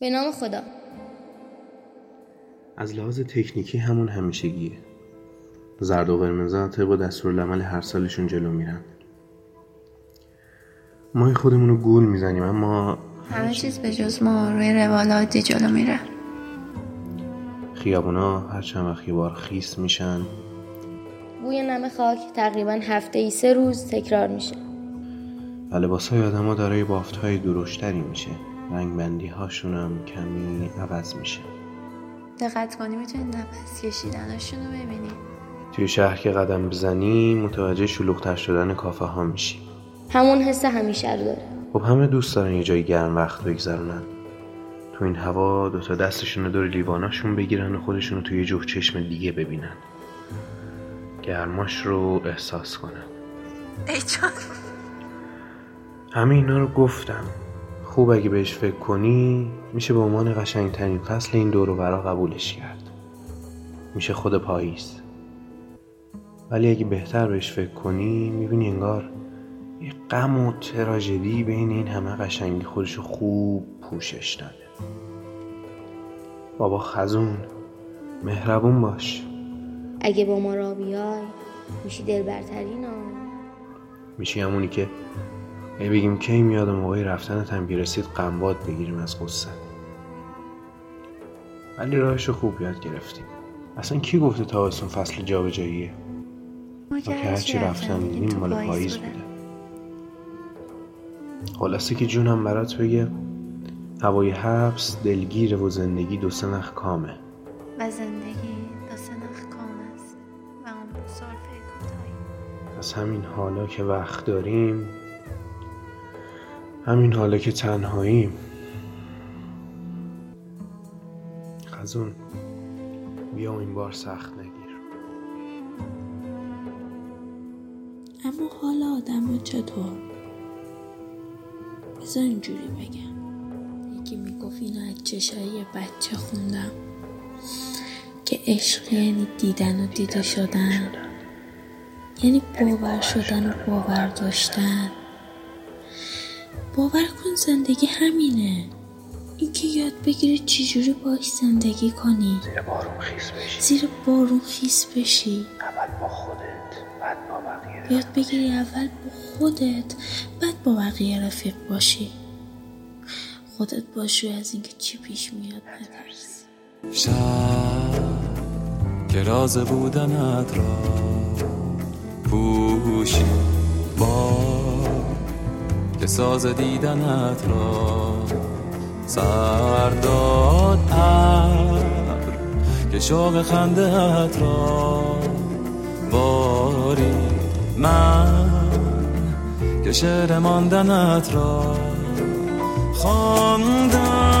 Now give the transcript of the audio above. به نام خدا. از لحاظ تکنیکی همون همیشگیه. زرد و قرمزا طبق دستورالعمل هر سالشون جلو میرن. ما خودمون رو گول میزنیم اما همه چیز به جز ما روی روالات جلو میره. خیابونا هر چند وقت یه بار خیس میشن. بوی نم خاک تقریبا هفته‌ای 3 روز تکرار میشه. و لباسای آدم‌ها دارای بافت‌های درشتری میشه. رنگبندی‌هاشون هم کمی عوض میشه. دقت کنی میتونید نفس کشیدنشون رو ببینی. توی شهر که قدم بزنی متوجه شلوغ‌تر شدن کافه‌ها میشی. همون حس همیشه رو داره. خب همه دوست دارن یه جای گرم وقت بگذرونن. تو این هوا دوتا دستشون رو دور لیواناشون بگیرن و خودشون رو توی یه جفت چشم دیگه ببینن. گرماش رو احساس کنن. ای جان. همه اینا رو گفتم. خوب اگه بهش فکر کنی میشه به عنوان قشنگترین فصل این دور و برا قبولش کرد. میشه خود پاییز. ولی اگه بهتر بهش فکر کنی میبینی انگار یه غم و تراژدی بین این همه قشنگی خودشو خوب پوشش داده. بابا خزون مهربون باش. اگه با ما را بیای میشی دلبرترین آن. میشی همونی که اگه بگیم کی میاد موقعی رفتنت هم بیرسید قنباد بگیریم از قصه. ولی راهشو خوب یاد گرفتیم. اصلا کی گفته تابستون فصل جا به جاییه؟ ما که هرچی رفتن میدیم مال پاییز بوده. خلاصه که جونم برات بگه هوای حبس دلگیره و زندگی 2 نخ کامه و زندگی 2 نخ کام است و اون بسار فکرتایی. از همین حالا که وقت داریم، همین حالا که تنهاییم، خزون بیا این بار سخت نگیر. اما حالا آدمو چطور؟ بذار اینجوری بگم، یکی میگفت اینو از چشای بچه خوندم که عشق یعنی دیدن و دیده شدن، یعنی باور شدن و باور داشتن. باور کن زندگی همینه، این که یاد بگیری چجوری باش زندگی کنی، زیر بارون خیس بشی، اول با خودت بعد با بقیه، یاد بگیری اول با خودت بعد با بقیه رفیق باشی. خودت باشوی از اینکه چی پیش میاد نترس. شب که راز بودنت را پوشی، بار که ساز دیدنت را سرداد، عبر که شوق خندهت را باری، من که شعر ماندنت را خواندم.